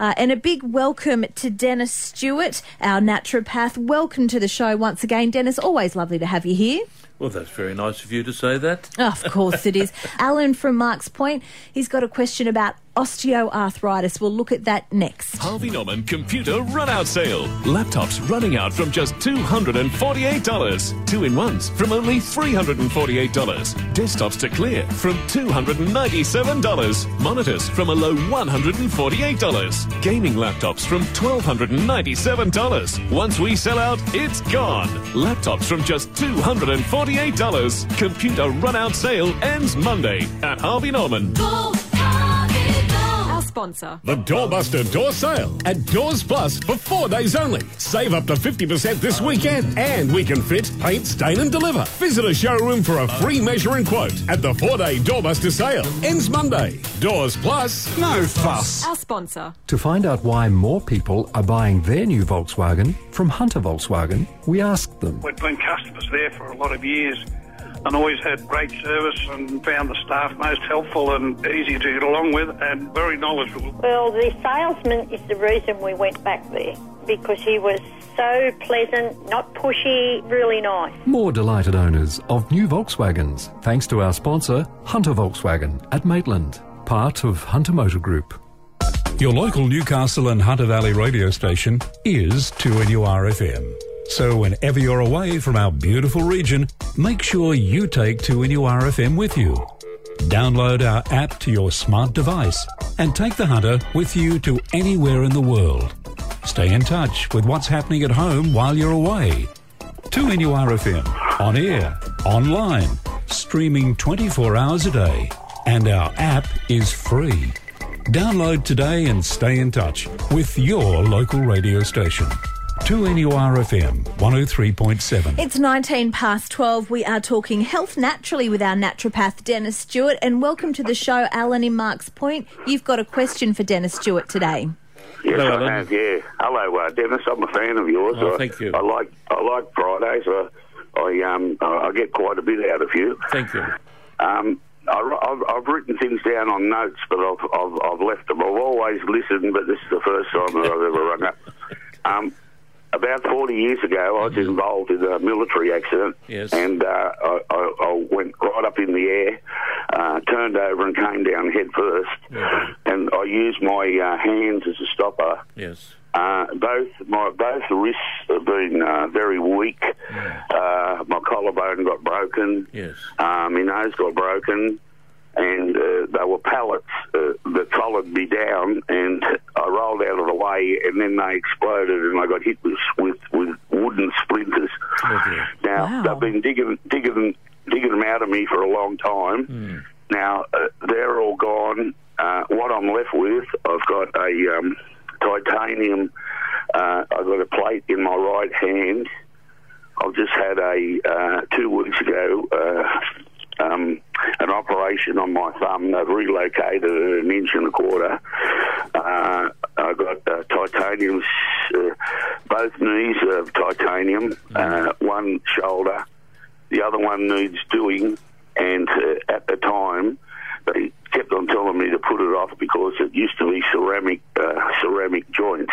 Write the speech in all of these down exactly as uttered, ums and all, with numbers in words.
Uh, and a big welcome to Dennis Stewart, our naturopath. Welcome to the show once again, Dennis. Always lovely to have you here. Well, that's very nice of you to say that. Oh, of course it is. Alan from Mark's Point, he's got a question about osteoarthritis. We'll look at that next. Harvey Norman Computer Run-Out Sale. Laptops running out from just two hundred forty-eight dollars. Two-in-ones from only three hundred forty-eight dollars. Desktops to clear from two hundred ninety-seven dollars. Monitors from a low one hundred forty-eight dollars. Gaming laptops from one thousand two hundred ninety-seven dollars. Once we sell out, it's gone. Laptops from just two hundred forty-eight dollars. forty-eight dollars. Computer run-out sale ends Monday at Harvey Norman. Go, Harvey, go. Our sponsor. The Doorbuster Door Sale at Doors Plus for four days only. Save up to fifty percent this weekend and we can fit, paint, stain and deliver. Visit a showroom for a free measure and quote at the four-day Doorbuster Sale. Ends Monday. Doors Plus. No fuss. Our sponsor. To find out why more people are buying their new Volkswagen from Hunter Volkswagen, we asked them. We've been customers there for a lot of years and always had great service and found the staff most helpful and easy to get along with and very knowledgeable. Well, the salesman is the reason we went back there, because he was so pleasant, not pushy, really nice. More delighted owners of new Volkswagens, thanks to our sponsor, Hunter Volkswagen at Maitland, part of Hunter Motor Group. Your local Newcastle and Hunter Valley radio station is two N U R F M. So whenever you're away from our beautiful region, make sure you take two N U R F M with you. Download our app to your smart device and take the Hunter with you to anywhere in the world. Stay in touch with what's happening at home while you're away. two N U R F M, on air, online, streaming twenty-four hours a day. And our app is free. Download today and stay in touch with your local radio station. two N U R F M one oh three point seven. It's nineteen past twelve. We are talking health naturally with our naturopath, Dennis Stewart. And welcome to the show, Alan in Mark's Point. You've got a question for Dennis Stewart today. Yes, hello, I have, yeah. Hello, uh, Dennis. I'm a fan of yours. Oh, I, thank you. I like I like Fridays. I, I, um, I get quite a bit out of you. Thank you. Um, I've, I've written things down on notes, but I've, I've, I've left them. I've always listened, but this is the first time that I've ever rung up. Um... About forty years ago, I was involved in a military accident, yes. and uh, I, I, I went right up in the air, uh, turned over and came down head first, yeah. and I used my uh, hands as a stopper. Yes. Uh, both my both wrists have been uh, very weak. Yeah. Uh, my collarbone got broken. Yes. Um, my nose got broken. And uh, they were pallets uh, that followed me down, and I rolled out of the way, and then they exploded, and I got hit with with, with wooden splinters. Okay. Now wow. they've been digging digging digging them out of me for a long time. Mm. Now uh, they're all gone. Uh, what I'm left with, I've got a um, titanium. Uh, I've got a plate in my right hand. I've just had a uh, two weeks ago. Uh, Um, an operation on my thumb. They've relocated it an inch and a quarter. Uh, I've got uh, titanium. Uh, both knees have titanium. Uh, one shoulder. The other one needs doing. And uh, at the time, they kept on telling me to put it off because it used to be ceramic uh, ceramic joints.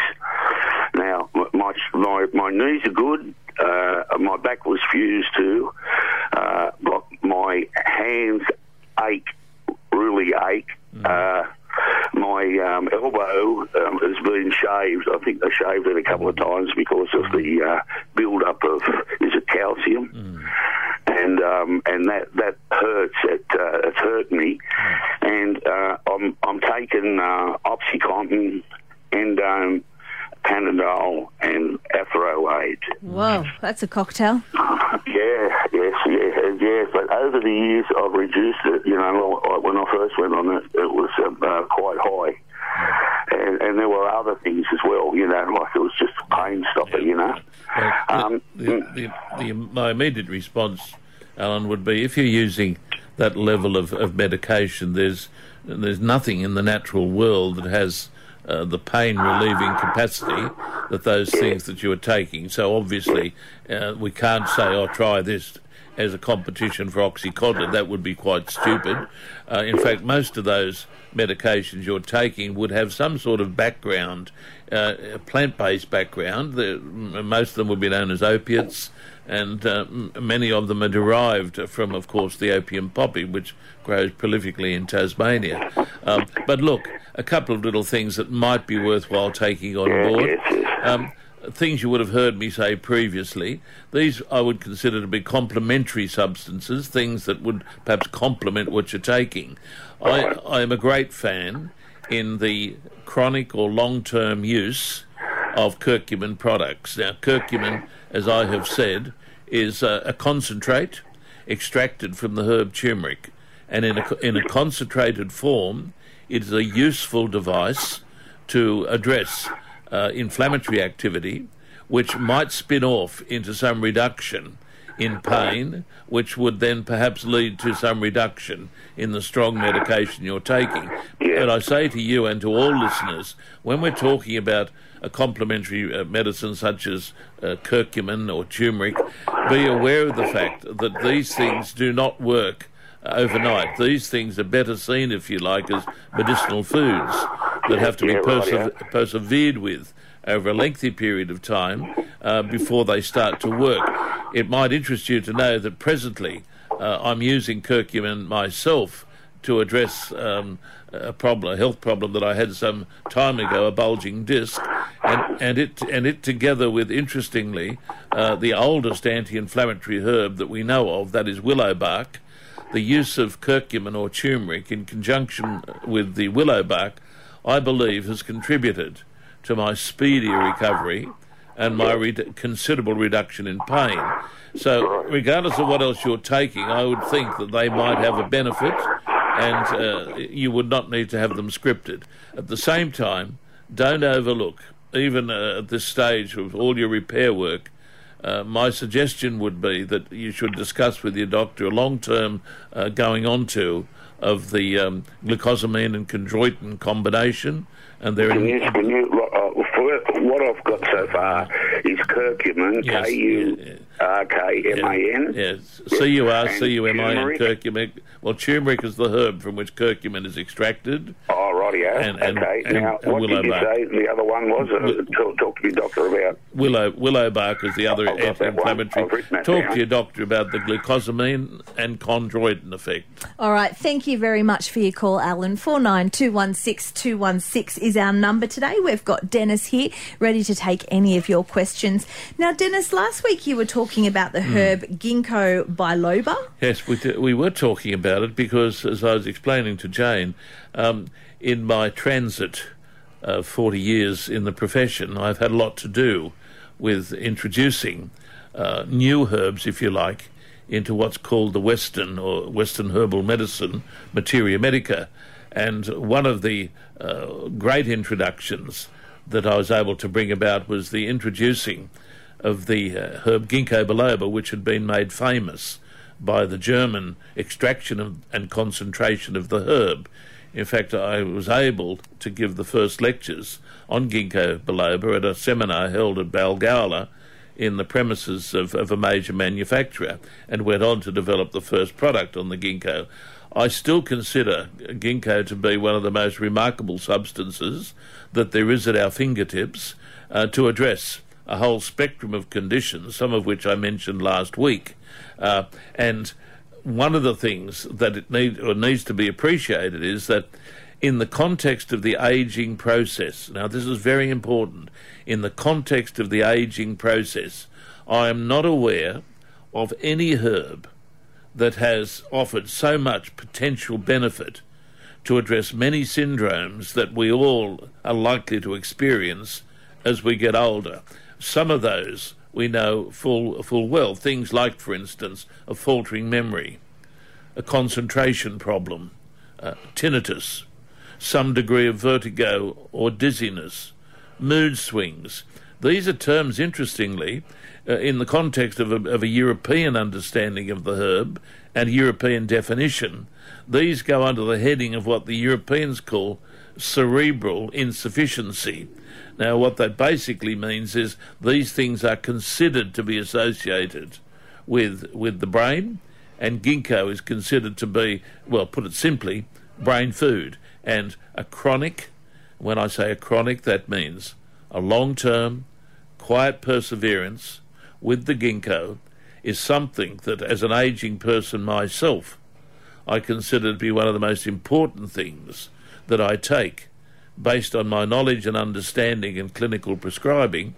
Now, my, my, my knees are good. Uh, my back was fused too. Uh, but my hands ache, really ache. Mm. Uh, my um, elbow um, has been shaved. I think they shaved it a couple of times because of the uh, build-up of, is it calcium? Mm. And um, and that, that hurts. It, uh, it's hurt me. Mm. And uh, I'm I'm taking uh, OxyContin, Endone, Panadol and Afro-Aid. Whoa, that's a cocktail. Yeah, yes, yeah, yeah. But over the years, I've reduced it. You know, when I first went on it, it was uh, quite high. And, and there were other things as well, you know, like it was just a pain stopper, yeah. you know. Well, um, the, the, the, the, my immediate response, Alan, would be if you're using that level of, of medication, there's there's nothing in the natural world that has... Uh, the pain-relieving capacity that those yeah. things that you are taking. So obviously uh, we can't say, oh, try this. as a competition for OxyContin. That would be quite stupid. Uh, in fact, most of those medications you're taking would have some sort of background, uh, plant-based background. The, most of them would be known as opiates, and uh, many of them are derived from, of course, the opium poppy, which grows prolifically in Tasmania. Um, but look, a couple of little things that might be worthwhile taking on board. Um, things you would have heard me say previously. These I would consider to be complementary substances, things that would perhaps complement what you're taking. I, I am a great fan in the chronic or long-term use of curcumin products. Now, curcumin, as I have said, is a, a concentrate extracted from the herb turmeric, and in a, in a concentrated form, it is a useful device to address Uh, inflammatory activity, which might spin off into some reduction in pain, which would then perhaps lead to some reduction in the strong medication you're taking. But I say to you and to all listeners, when we're talking about a complementary uh, medicine such as uh, curcumin or turmeric, be aware of the fact that these things do not work overnight. These things are better seen, if you like, as medicinal foods that have to be perse- persevered with over a lengthy period of time uh, before they start to work. It might interest you to know that presently uh, I'm using curcumin myself to address um, a problem, a health problem that I had some time ago, a bulging disc, and, and it and it together with, interestingly, uh, the oldest anti-inflammatory herb that we know of, that is willow bark. The use of curcumin or turmeric in conjunction with the willow bark, I believe, has contributed to my speedy recovery and my re- considerable reduction in pain. So regardless of what else you're taking, I would think that they might have a benefit, and uh, you would not need to have them scripted. At the same time, don't overlook, even uh, at this stage of all your repair work, Uh, my suggestion would be that you should discuss with your doctor a long-term uh, going on to of the um, glucosamine and chondroitin combination. And there. Can you, can you, uh, what I've got so far is curcumin, yes, K U R K M A N. Yes, C U R C U M I N, curcumin. Well, turmeric is the herb from which curcumin is extracted. Oh, rightio. And, and, okay, and, now, and what willow did you bark. Say the other one was? Uh, talk, talk to your doctor about... Willow willow bark is the other anti-inflammatory. Talk down. To your doctor about the glucosamine and chondroitin effect. All right, thank you very much for your call, Alan. four nine two one six two one six is our number today. We've got Dennis here, ready to take any of your questions. Now, Dennis, last week you were talking about the mm. herb ginkgo biloba. Yes, we, do, we were talking about it because, as I was explaining to Jane, um, in my transit of uh, forty years in the profession, I've had a lot to do with introducing uh, new herbs, if you like, into what's called the Western or Western herbal medicine, materia medica. And one of the uh, great introductions that I was able to bring about was the introducing of the uh, herb ginkgo biloba, which had been made famous by the German extraction of, and concentration of the herb. In fact, I was able to give the first lectures on ginkgo biloba at a seminar held at Balgowlah in the premises of, of a major manufacturer, and went on to develop the first product on the ginkgo. I still consider ginkgo to be one of the most remarkable substances that there is at our fingertips uh, to address a whole spectrum of conditions, some of which I mentioned last week. Uh, and one of the things that it need, or needs to be appreciated is that in the context of the ageing process, now this is very important, in the context of the ageing process, I am not aware of any herb that has offered so much potential benefit to address many syndromes that we all are likely to experience as we get older. Some of those we know full full well, things like, for instance, a faltering memory, a concentration problem, uh, tinnitus, some degree of vertigo or dizziness, mood swings. These are terms, interestingly, uh, in the context of a, of a European understanding of the herb and European definition. These go under the heading of what the Europeans call cerebral insufficiency. Now, what that basically means is these things are considered to be associated with with the brain, and ginkgo is considered to be, well, put it simply, brain food. And a chronic, when I say a chronic, that means a long-term, quiet perseverance with the ginkgo is something that, as an ageing person myself, I consider to be one of the most important things that I take, based on my knowledge and understanding and clinical prescribing,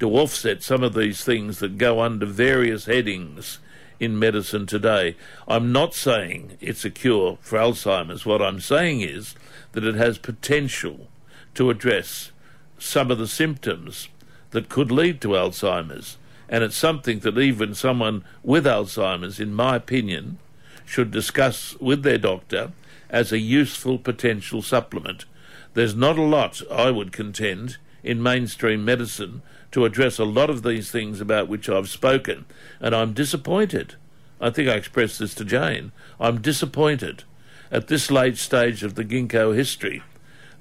to offset some of these things that go under various headings in medicine today. I'm not saying it's a cure for Alzheimer's. What I'm saying is that it has potential to address some of the symptoms that could lead to Alzheimer's. And it's something that even someone with Alzheimer's, in my opinion, should discuss with their doctor as a useful potential supplement. There's not a lot, I would contend, in mainstream medicine to address a lot of these things about which I've spoken. And I'm disappointed. I think I expressed this to Jane. I'm disappointed at this late stage of the ginkgo history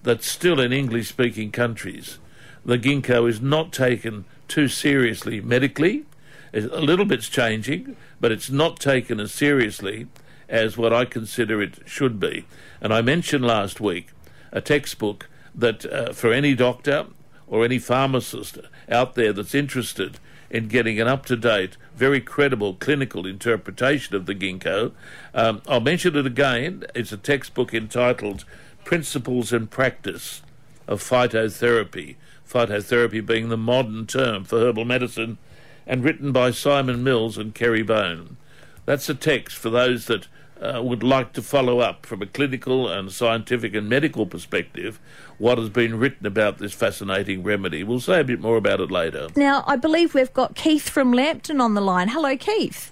that still in English-speaking countries, the ginkgo is not taken too seriously medically. A little bit's changing, but it's not taken as seriously as what I consider it should be. And I mentioned last week a textbook that uh, for any doctor or any pharmacist out there that's interested in getting an up-to-date, very credible clinical interpretation of the ginkgo, um, I'll mention it again. It's a textbook entitled Principles and Practice of Phytotherapy, phytotherapy being the modern term for herbal medicine, and written by Simon Mills and Kerry Bone. That's a text for those that Uh, would like to follow up from a clinical and scientific and medical perspective what has been written about this fascinating remedy. We'll say a bit more about it later. Now, I believe we've got Keith from Lambton on the line. Hello, Keith.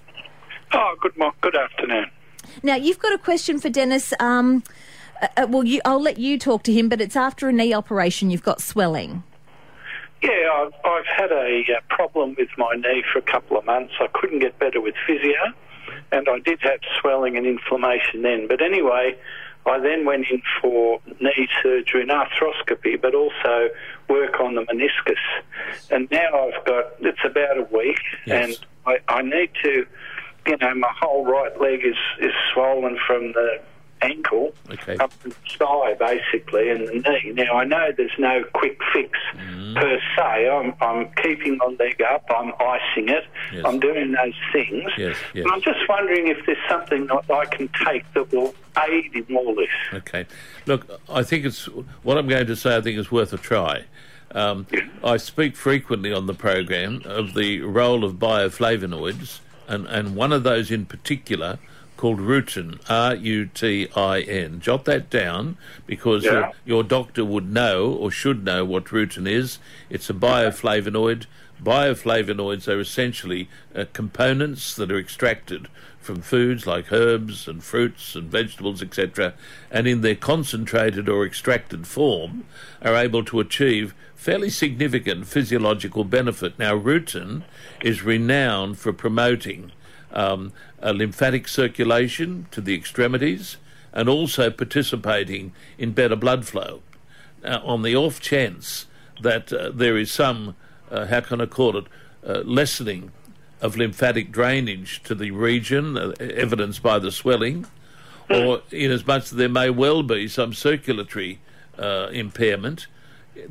Oh, good mo- good afternoon. Now, you've got a question for Dennis. Um, uh, well, you, I'll let you talk to him, but it's after a knee operation. You've got swelling. Yeah, I've, I've had a uh, problem with my knee for a couple of months. I couldn't get better with physio, and I did have swelling and inflammation then. But anyway, I then went in for knee surgery and arthroscopy, but also work on the meniscus. And now I've got, it's about a week, yes. and I, I need to, you know, my whole right leg is, is swollen from the ankle okay. up to the thigh, basically, and the knee. Now, I know there's no quick fix mm. per se. I'm, I'm keeping my leg up. I'm icing it. Yes. I'm doing those things. Yes, yes. But I'm just wondering if there's something that I can take that will aid in all this. Okay. Look, I think it's... What I'm going to say, I think, is worth a try. Um, yeah. I speak frequently on the program of the role of bioflavonoids, and, and one of those in particular called rutin, R U T I N. Jot that down, because yeah. your, your doctor would know or should know what rutin is. It's a bioflavonoid. Bioflavonoids are essentially uh, components that are extracted from foods like herbs and fruits and vegetables, et cetera, and in their concentrated or extracted form are able to achieve fairly significant physiological benefit. Now, rutin is renowned for promoting Um, uh, lymphatic circulation to the extremities, and also participating in better blood flow. Now, on the off chance that uh, there is some, uh, how can I call it, uh, lessening of lymphatic drainage to the region, uh, evidenced by the swelling, or inasmuch as there may well be some circulatory uh, impairment,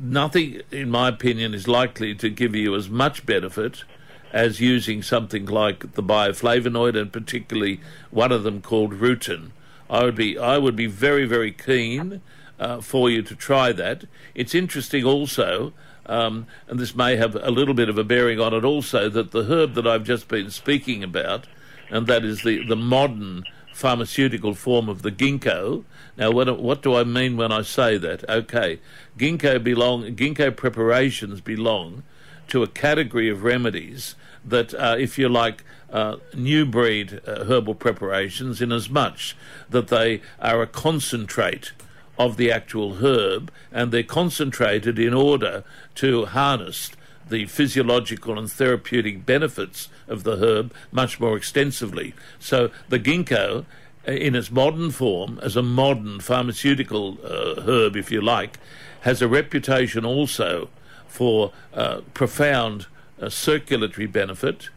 nothing, in my opinion, is likely to give you as much benefit as using something like the bioflavonoid, and particularly one of them called rutin. I would be I would be very, very keen uh, for you to try that. It's interesting also, um, and this may have a little bit of a bearing on it also, that the herb that I've just been speaking about, and that is the, the modern pharmaceutical form of the ginkgo. Now, what, what do I mean when I say that? Okay, ginkgo belong, ginkgo preparations belong to a category of remedies that, uh, if you like, uh, new breed uh, herbal preparations, in as much that they are a concentrate of the actual herb, and they're concentrated in order to harness the physiological and therapeutic benefits of the herb much more extensively. So the ginkgo, in its modern form, as a modern pharmaceutical uh, herb, if you like, has a reputation also for uh, profound uh, circulatory benefit,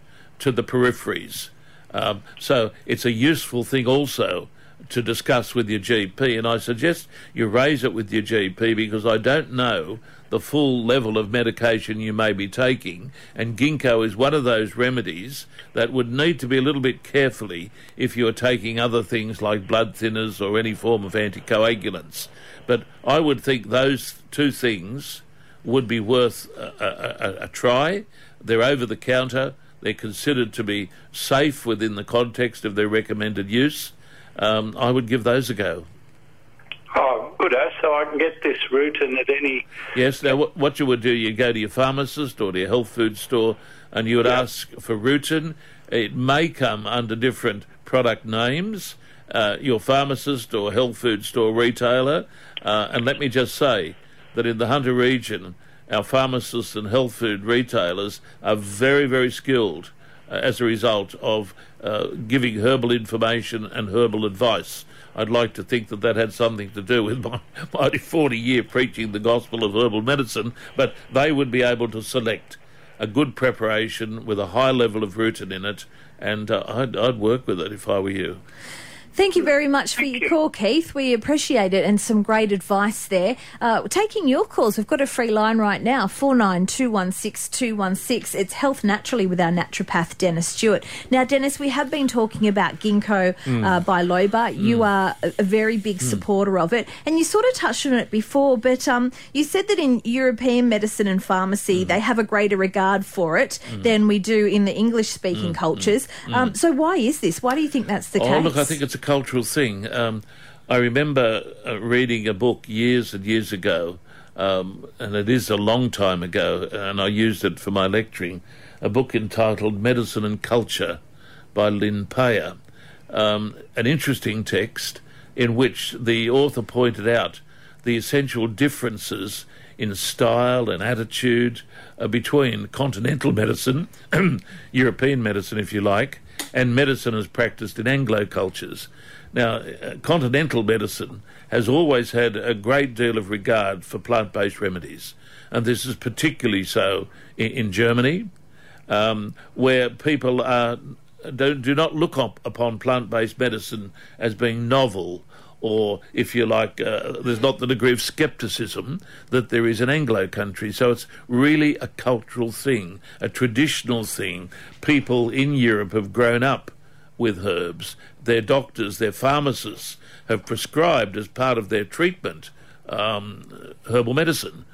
to the peripheries. Um, so it's a useful thing also to discuss with your G P, and I suggest you raise it with your G P, because I don't know the full level of medication you may be taking, and ginkgo is one of those remedies that would need to be a little bit carefully if you are taking other things like blood thinners or any form of anticoagulants. But I would think those two things would be worth a, a, a, a try. They're over the counter, they're considered to be safe within the context of their recommended use. Um, I would give those a go. Oh, good. So I can get this routine at any... Yes. Now, what, what you would do, you go to your pharmacist or to your health food store, and you would yeah. ask for routine. It may come under different product names, uh, your pharmacist or health food store retailer. Uh, and let me just say that in the Hunter region, our pharmacists and health food retailers are very, very skilled as a result of uh, giving herbal information and herbal advice. I'd like to think that that had something to do with my, my forty-year preaching the gospel of herbal medicine, but they would be able to select a good preparation with a high level of rutin in it, and uh, I'd, I'd work with it if I were you. Thank you very much for your call, Keith. We appreciate it, and some great advice there. Uh, taking your calls, we've got a free line right now, four nine two one six two one six. It's Health Naturally with our naturopath, Dennis Stewart. Now, Dennis, we have been talking about ginkgo mm. uh, biloba. Mm. You are a very big mm. supporter of it, and you sort of touched on it before, but um, you said that in European medicine and pharmacy, mm. they have a greater regard for it mm. than we do in the English-speaking mm. cultures. Mm. Um, so why is this? Why do you think that's the oh, case? Look, I think it's a cultural thing. Um, I remember uh, reading a book years and years ago, um, and it is a long time ago, and I used it for my lecturing, a book entitled Medicine and Culture by Lynn Payer, um, an interesting text in which the author pointed out the essential differences in style and attitude uh, between continental medicine, European medicine if you like, and medicine as practised in Anglo cultures. Now, uh, continental medicine has always had a great deal of regard for plant-based remedies, and this is particularly so in, in Germany, um, where people are, don't, do not look up upon plant-based medicine as being novel, or, if you like, uh, there's not the degree of scepticism that there is in Anglo country. So it's really a cultural thing, a traditional thing. People in Europe have grown up with herbs. Their doctors, their pharmacists have prescribed as part of their treatment um, herbal medicine.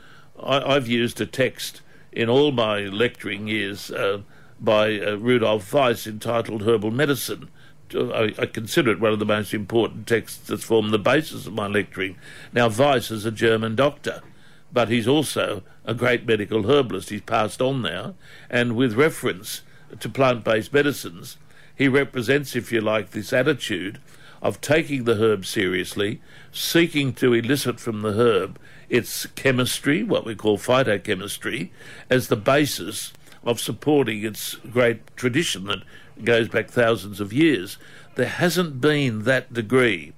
I, I've used a text in all my lecturing years uh, by uh, Rudolf Weiss entitled Herbal Medicine. I consider it one of the most important texts that's formed the basis of my lecturing. Now, Weiss is a German doctor, but he's also a great medical herbalist. He's passed on now, and with reference to plant-based medicines, he represents, if you like, this attitude of taking the herb seriously, seeking to elicit from the herb its chemistry, what we call phytochemistry, as the basis of supporting its great tradition that goes back thousands of years. There hasn't been that degree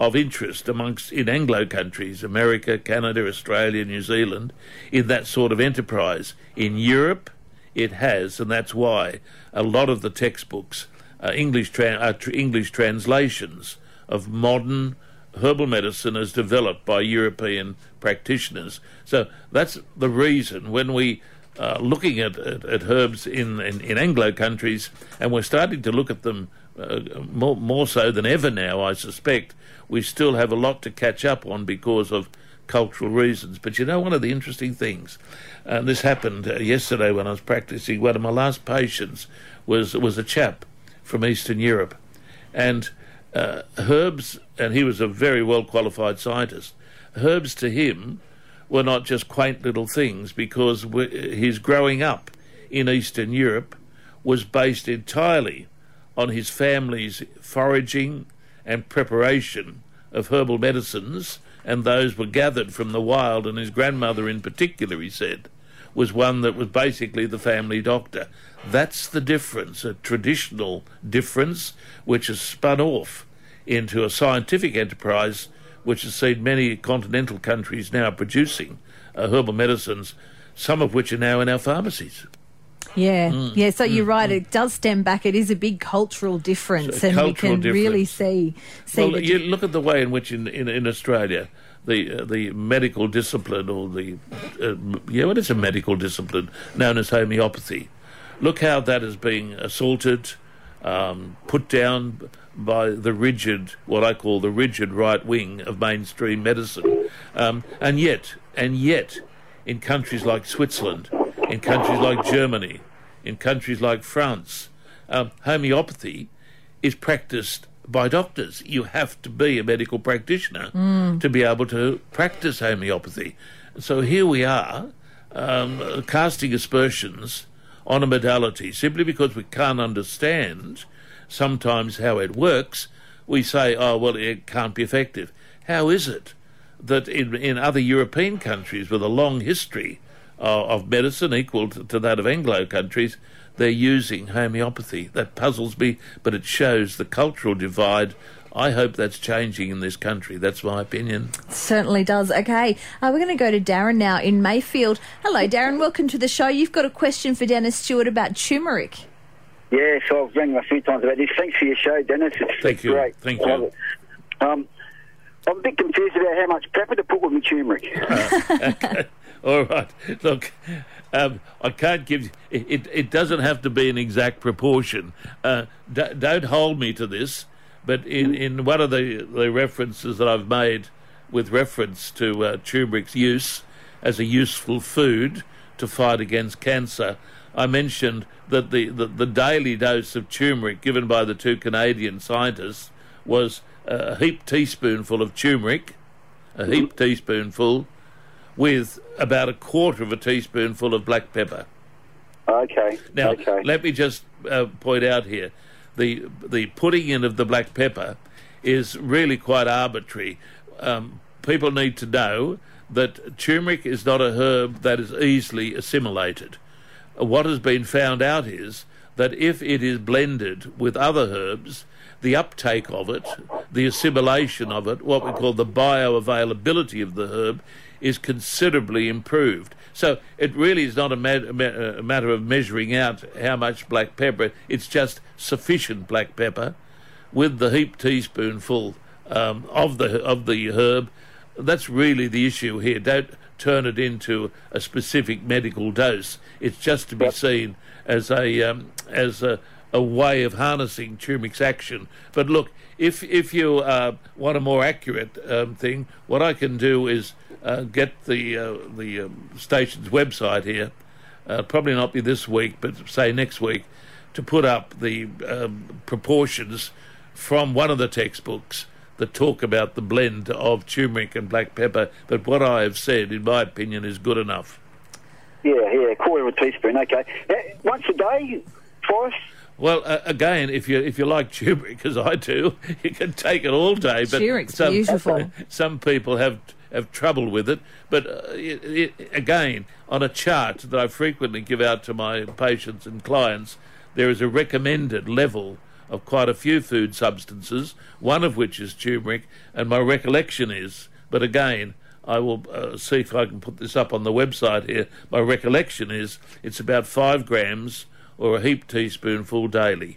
of interest amongst in Anglo countries, America, Canada, Australia, New Zealand, in that sort of enterprise. In Europe, it has, and that's why a lot of the textbooks are English, tra- are tr- English translations of modern herbal medicine as developed by European practitioners. So that's the reason when we Uh, looking at, at, at herbs in, in, in Anglo countries, and we're starting to look at them uh, more, more so than ever now, I suspect, we still have a lot to catch up on because of cultural reasons. But you know, one of the interesting things, and this happened uh, yesterday when I was practising, one of my last patients was, was a chap from Eastern Europe, and uh, herbs, and he was a very well-qualified scientist, herbs to him were not just quaint little things, because his growing up in Eastern Europe was based entirely on his family's foraging and preparation of herbal medicines, and those were gathered from the wild, and his grandmother in particular, he said, was one that was basically the family doctor. That's the difference, a traditional difference, which has spun off into a scientific enterprise which has seen many continental countries now producing uh, herbal medicines, some of which are now in our pharmacies. Yeah, mm. yeah. So mm. you're right. Mm. It does stem back. It is a big cultural difference, so and cultural we can difference. really see. see well, you look at the way in which in in, in Australia the uh, the medical discipline, or the uh, yeah, well, it's a medical discipline known as homeopathy. Look how that is being assaulted, um, put down by the rigid, what I call the rigid right wing of mainstream medicine, um, and yet, and yet, in countries like Switzerland, in countries like Germany, in countries like France, um, homeopathy is practiced by doctors. You have to be a medical practitioner mm. to be able to practice homeopathy. So here we are, um, casting aspersions on a modality simply because we can't understand sometimes how it works. We say, oh, well, it can't be effective. How is it that in, in other European countries with a long history uh, of medicine equal to, to that of Anglo countries, they're using homeopathy? That puzzles me, but it shows the cultural divide. I hope that's changing in this country. That's my opinion. It certainly does. Okay, uh, we're going to go to Darren now in Mayfield. Hello, Darren. Welcome to the show. You've got a question for Dennis Stewart about turmeric. Yes, I've rang a few times about this. Thanks for your show, Dennis. It's Thank you. Great. Thank I you. Um, I'm a bit confused about how much pepper to put with my turmeric. Uh, okay. All right. Look, um, I can't give it, it. It doesn't have to be an exact proportion. Uh, d- don't hold me to this. But in, in one of the, the references that I've made with reference to uh, turmeric's use as a useful food to fight against cancer, I mentioned that the, the, the daily dose of turmeric given by the two Canadian scientists was a heap teaspoonful of turmeric, a heap teaspoonful, with about a quarter of a teaspoonful of black pepper. Okay. Now, okay. let me just uh, point out here, the the putting in of the black pepper is really quite arbitrary. Um, people need to know that turmeric is not a herb that is easily assimilated. What has been found out is that if it is blended with other herbs, the uptake of it, the assimilation of it, what we call the bioavailability of the herb, is considerably improved. So it really is not a, ma- a matter of measuring out how much black pepper. It's just sufficient black pepper with the heap teaspoonful um, of the of the herb. That's really the issue here. Don't turn it into a specific medical dose. It's just to be seen as a um, as a, a way of harnessing turmeric's action. But look, if if you uh, want a more accurate um, thing, what I can do is Uh, get the uh, the um, station's website here, uh, probably not be this week, but say next week, to put up the um, proportions from one of the textbooks that talk about the blend of turmeric and black pepper. But what I have said, in my opinion, is good enough. Yeah, yeah, quarter of a teaspoon, okay. Uh, once a day, for us? Well, uh, again, if you if you like turmeric, as I do, you can take it all day. But turmeric's some, beautiful. Some people have... have trouble with it, but uh, it, it, again, on a chart that I frequently give out to my patients and clients, there is a recommended level of quite a few food substances, one of which is turmeric, and my recollection is, but again, I will uh, see if I can put this up on the website here, my recollection is it's about five grams or a heap teaspoonful daily.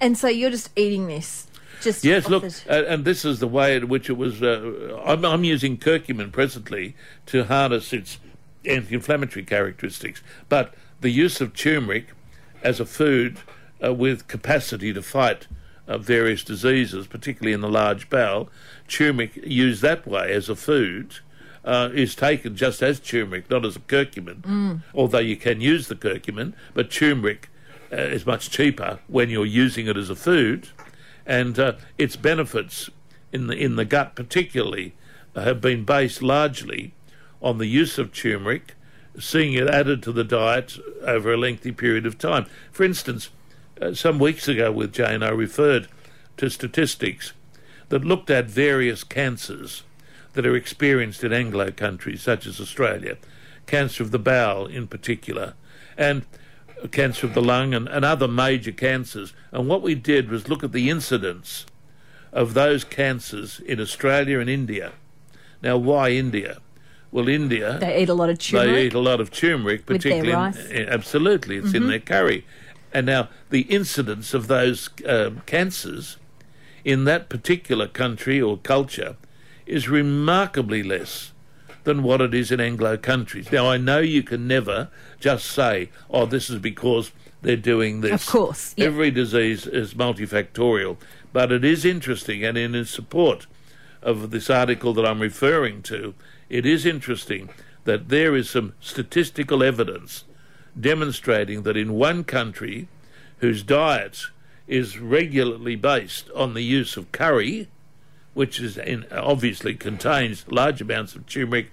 And so you're just eating this? Just yes, look, uh, and this is the way in which it was... Uh, I'm, I'm using curcumin presently to harness its anti-inflammatory characteristics, but the use of turmeric as a food uh, with capacity to fight uh, various diseases, particularly in the large bowel, turmeric used that way as a food uh, is taken just as turmeric, not as a curcumin, mm. although you can use the curcumin, but turmeric uh, is much cheaper when you're using it as a food. And uh, its benefits in the in the gut particularly uh, have been based largely on the use of turmeric, seeing it added to the diet over a lengthy period of time. For instance, uh, some weeks ago with Jane, I referred to statistics that looked at various cancers that are experienced in Anglo countries, such as Australia, cancer of the bowel in particular, and cancer of the lung and, and other major cancers. And what we did was look at the incidence of those cancers in Australia and India. Now, why India? Well, India... They eat a lot of turmeric. They eat a lot of turmeric, particularly... With their rice. In, absolutely, it's mm-hmm. in their curry. And now, the incidence of those uh, cancers in that particular country or culture is remarkably less than what it is in Anglo countries. Now, I know you can never just say, oh, this is because they're doing this. Of course. Yep. Every disease is multifactorial. But it is interesting, and in support of this article that I'm referring to, it is interesting that there is some statistical evidence demonstrating that in one country whose diet is regularly based on the use of curry, which is in, obviously contains large amounts of turmeric,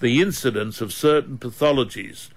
the incidence of certain pathologies,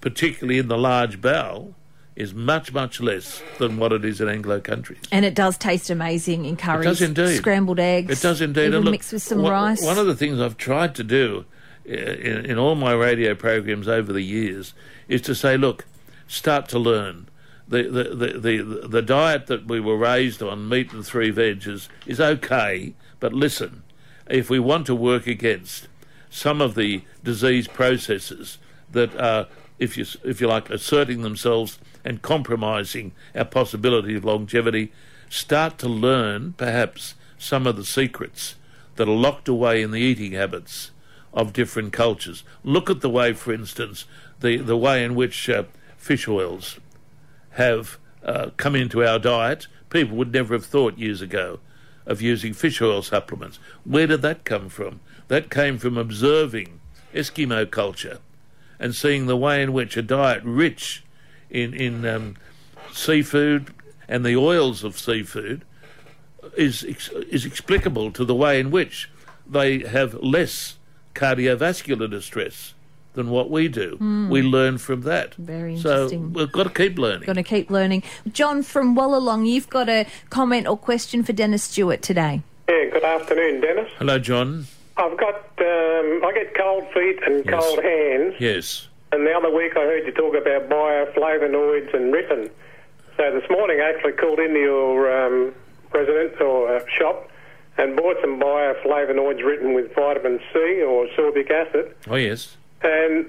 particularly in the large bowel, is much, much less than what it is in Anglo countries. And it does taste amazing in curries. It does indeed. Scrambled eggs. It does indeed. Even mixed with some one, rice. One of the things I've tried to do in, in all my radio programs over the years is to say, look, start to learn. The, the, the, the, the diet that we were raised on, meat and three veggies, is okay, but listen, if we want to work against some of the disease processes that are, if you, if you like, asserting themselves and compromising our possibility of longevity, start to learn perhaps some of the secrets that are locked away in the eating habits of different cultures. Look at the way, for instance, the, the way in which uh, fish oils have uh, come into our diet. People would never have thought years ago of using fish oil supplements. Where did that come from? That came from observing Eskimo culture and seeing the way in which a diet rich in in um, seafood and the oils of seafood is ex is explicable to the way in which they have less cardiovascular distress than what we do. Mm. We learn from that. Very interesting. So we've got to keep learning. Got to keep learning. John from Wallalong, you've got a comment or question for Dennis Stewart today. Yeah, good afternoon, Dennis. Hello, John. I've got, um, I get cold feet and yes. cold hands. Yes. And the other week I heard you talk about bioflavonoids and retin. So this morning I actually called into your um, residence or uh, shop and bought some bioflavonoids retin with vitamin C or sorbic acid. Oh, yes. And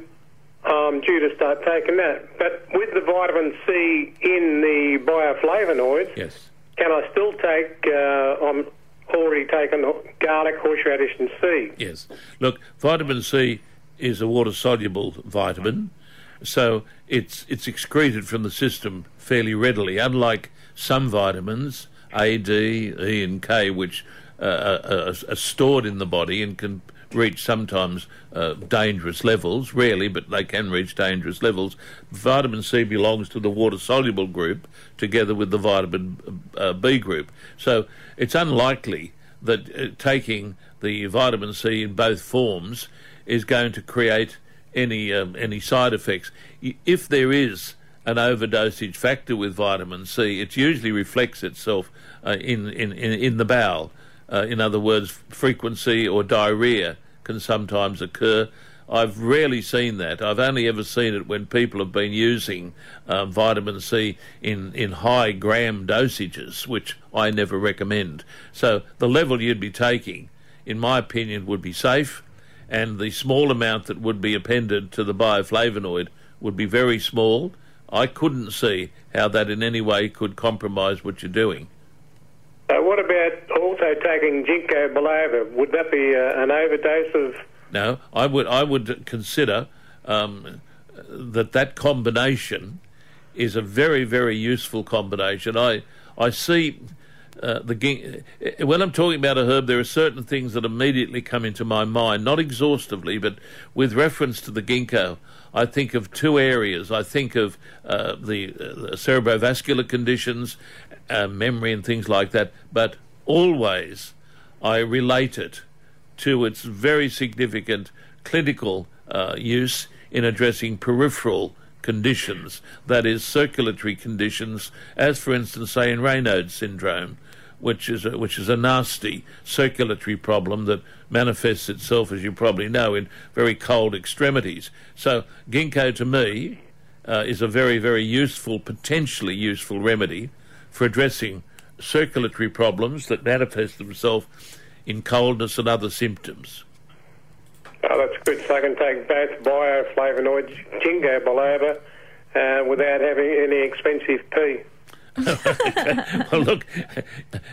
I'm due to start taking that. But with the vitamin C in the bioflavonoids, yes. can I still take, uh, I'm already taking garlic, horseradish and C? Yes. Look, vitamin C is a water-soluble vitamin, so it's it's excreted from the system fairly readily, unlike some vitamins, A, D, E and K, which uh, are, are stored in the body and can reach sometimes uh, dangerous levels, rarely, but they can reach dangerous levels. Vitamin C belongs to the water-soluble group together with the vitamin uh, B group. So it's unlikely that uh, taking the vitamin C in both forms is going to create any um, any side effects. If there is an overdosage factor with vitamin C, it usually reflects itself uh, in, in, in the bowel. Uh, in other words, frequency or diarrhoea can sometimes occur. I've rarely seen that. I've only ever seen it when people have been using uh, vitamin C in, in high gram dosages, which I never recommend. So the level you'd be taking, in my opinion, would be safe, and the small amount that would be appended to the bioflavonoid would be very small. I couldn't see how that in any way could compromise what you're doing. So what about also taking ginkgo biloba? Would that be uh, an overdose of... No, I would, I would consider um, that that combination is a very, very useful combination. I, I see... Uh, the when I'm talking about a herb, there are certain things that immediately come into my mind, not exhaustively, but with reference to the ginkgo, I think of two areas. I think of uh, the uh, cerebrovascular conditions, uh, memory and things like that, but always I relate it to its very significant clinical uh, use in addressing peripheral conditions, that is, circulatory conditions, as, for instance, say, in Raynaud's syndrome, which is a, which is a nasty circulatory problem that manifests itself, as you probably know, in very cold extremities. So ginkgo, to me, uh, is a very, very useful, potentially useful remedy for addressing circulatory problems that manifest themselves in coldness and other symptoms. Oh, that's good. So I can take both bioflavonoids, Jingo biloba, uh, without having any expensive tea. Well, look,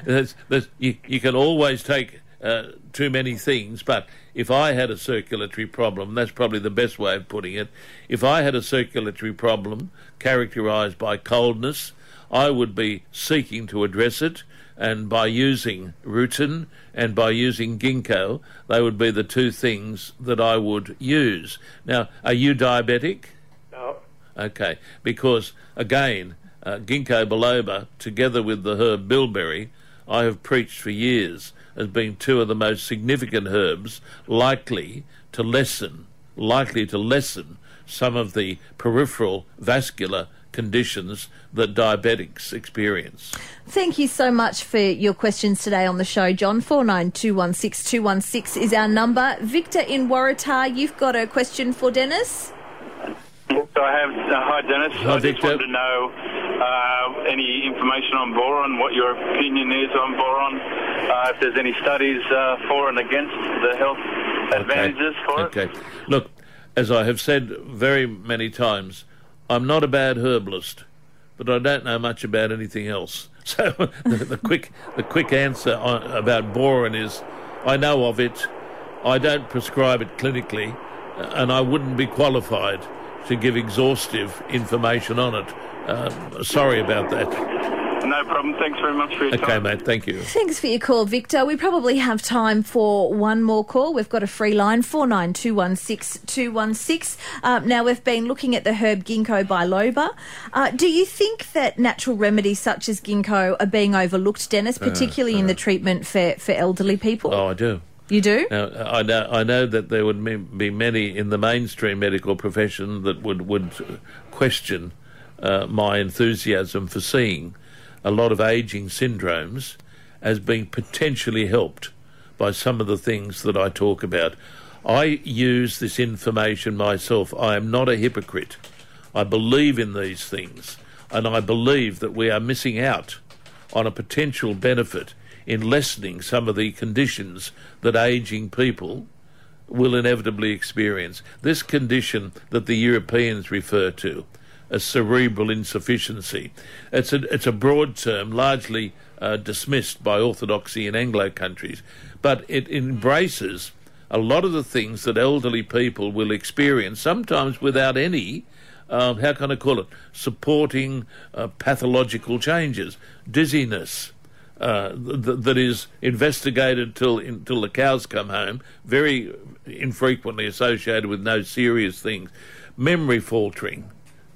there's, there's, you, you can always take uh, too many things, but if I had a circulatory problem, that's probably the best way of putting it. If I had a circulatory problem characterised by coldness, I would be seeking to address it, and by using rutin and by using ginkgo, they would be the two things that I would use. Now, are you diabetic? No. Okay, because, again, uh, ginkgo biloba, together with the herb bilberry, I have preached for years as being two of the most significant herbs likely to lessen, likely to lessen some of the peripheral vascular conditions that diabetics experience. Thank you so much for your questions today on the show, John. four nine two one six two one six is our number. Victor in Waratah, you've got a question for Dennis? Yes, I have. Uh, hi, Dennis. Hi, I Victor. Just wanted to know uh, any information on boron, what your opinion is on boron, uh, if there's any studies uh, for and against the health advantages okay. for okay. it. Okay. Look, as I have said very many times, I'm not a bad herbalist, but I don't know much about anything else. So the, the quick the quick answer on, about boron is I know of it, I don't prescribe it clinically, and I wouldn't be qualified to give exhaustive information on it. Um, sorry about that. No problem. Thanks very much for your okay, time. Okay, mate. Thank you. Thanks for your call, Victor. We probably have time for one more call. We've got a free line, four nine two one six two one six. Um, now, we've been looking at the herb ginkgo biloba. Uh, do you think that natural remedies such as ginkgo are being overlooked, Dennis, particularly uh, uh, in the treatment for, for elderly people? Oh, I do. You do? Now, I know, I know that there would be many in the mainstream medical profession that would, would question uh, my enthusiasm for seeing a lot of ageing syndromes as being potentially helped by some of the things that I talk about. I use this information myself. I am not a hypocrite. I believe in these things, and I believe that we are missing out on a potential benefit in lessening some of the conditions that ageing people will inevitably experience. This condition that the Europeans refer to, a cerebral insufficiency. It's a, it's a broad term, largely uh, dismissed by orthodoxy in Anglo countries, but it embraces a lot of the things that elderly people will experience, sometimes without any, um, how can I call it, supporting uh, pathological changes, dizziness, uh, th that is investigated till, in, till the cows come home, very infrequently associated with no serious things, memory faltering,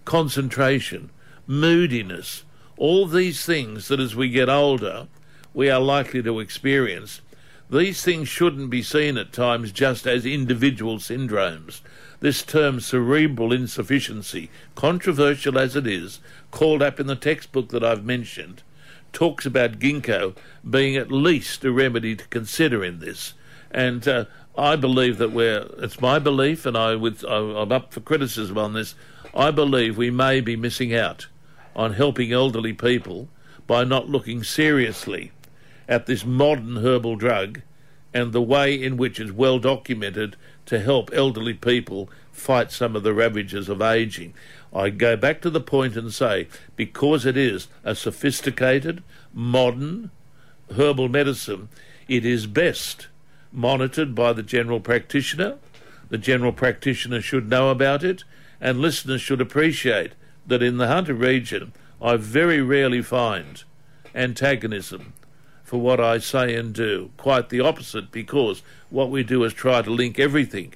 concentration, moodiness, all these things that as we get older we are likely to experience. These things shouldn't be seen at times just as individual syndromes. This term cerebral insufficiency, controversial as it is, called up in the textbook that I've mentioned, talks about ginkgo being at least a remedy to consider in this. And uh, I believe that we're, it's my belief, and I would, I'm up for criticism on this, I believe we may be missing out on helping elderly people by not looking seriously at this modern herbal drug and the way in which it's well documented to help elderly people fight some of the ravages of ageing. I go back to the point and say, because it is a sophisticated, modern herbal medicine, it is best monitored by the general practitioner. The general practitioner should know about it, and listeners should appreciate that in the Hunter region I very rarely find antagonism for what I say and do. Quite the opposite, because what we do is try to link everything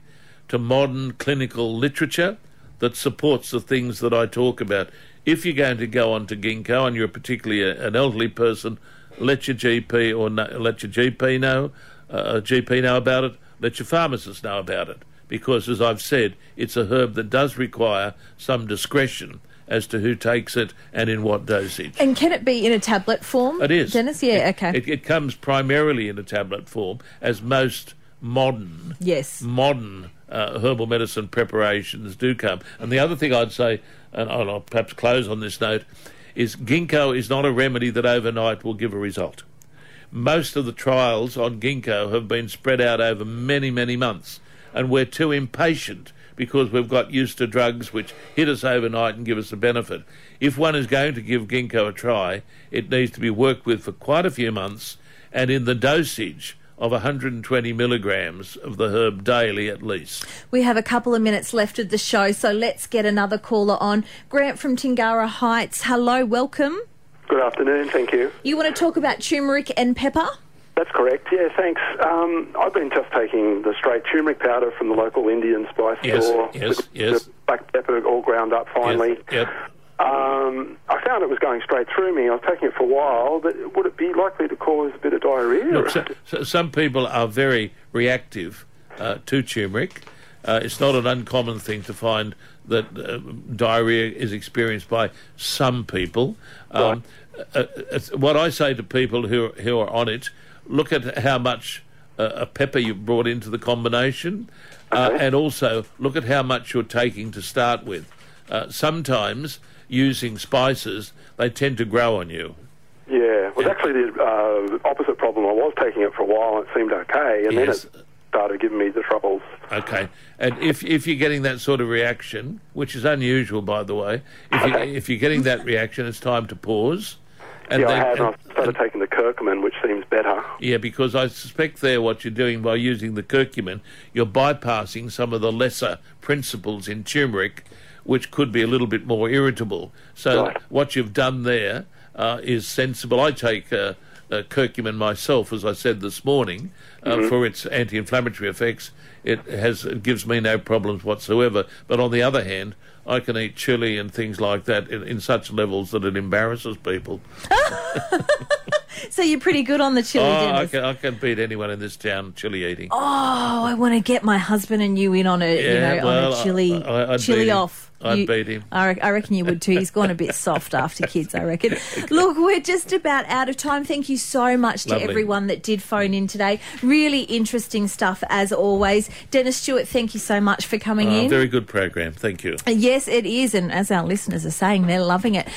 to modern clinical literature that supports the things that I talk about. If you're going to go on to ginkgo and you're particularly a, an elderly person, let your G P or no, let your G P know, uh, G P know about it, let your pharmacist know about it, because, as I've said, it's a herb that does require some discretion as to who takes it and in what dosage. And can it be in a tablet form? It is. Dennis, yeah, it, okay. It, it comes primarily in a tablet form, as most modern, yes, modern uh, herbal medicine preparations do come. And the other thing I'd say, and I'll perhaps close on this note, is ginkgo is not a remedy that overnight will give a result. Most of the trials on ginkgo have been spread out over many, many months. and we're too impatient because we've got used to drugs which hit us overnight and give us a benefit. If one is going to give ginkgo a try, it needs to be worked with for quite a few months and in the dosage of one hundred twenty milligrams of the herb daily at least. We have a couple of minutes left of the show, so let's get another caller on. Grant from Tingara Heights, hello, welcome. Good afternoon, thank you. You want to talk about turmeric and pepper? That's correct, yeah, thanks. Um, I've been just taking the straight turmeric powder from the local Indian spice yes, store. Yes, with yes. The black pepper all ground up finely. Yes, yep. Um, I found it was going straight through me. I was taking it for a while, but would it be likely to cause a bit of diarrhoea? Look, so, so some people are very reactive uh, to turmeric. Uh, it's not an uncommon thing to find that uh, diarrhoea is experienced by some people. Um, right. uh, uh, what I say to people who, who are on it, look at how much uh, a pepper you brought into the combination, uh, okay. and also look at how much you're taking to start with. Uh, sometimes using spices, they tend to grow on you. Yeah, well, yeah. Actually the uh, opposite problem. I was taking it for a while and it seemed okay, and yes. then it started giving me the troubles. Okay, and if if you're getting that sort of reaction, which is unusual, by the way, if, you, if you're getting that reaction, it's time to pause. And yeah, then, I had, and, and I started and, taking the curcumin, which seems better. Yeah, because I suspect there what you're doing by using the curcumin, you're bypassing some of the lesser principles in turmeric, which could be a little bit more irritable. So right. what you've done there uh, is sensible. I take uh, uh, curcumin myself, as I said this morning, uh, mm-hmm. for its anti-inflammatory effects. It has it gives me no problems whatsoever. But on the other hand, I can eat chili and things like that in, in such levels that it embarrasses people. So you're pretty good on the chili, oh, Dennis. I can, I can beat anyone in this town chili eating. Oh, I want to get my husband and you in on a, yeah, you know, well, on a chili, I, I, chili off. I'd you, beat him. I, I reckon you would too. He's gone a bit soft after kids, I reckon. Look, we're just about out of time. Thank you so much to Lovely. everyone that did phone in today. Really interesting stuff as always. Dennis Stewart, thank you so much for coming oh, in. Very good program. Thank you. Yes, it is. And as our listeners are saying, they're loving it.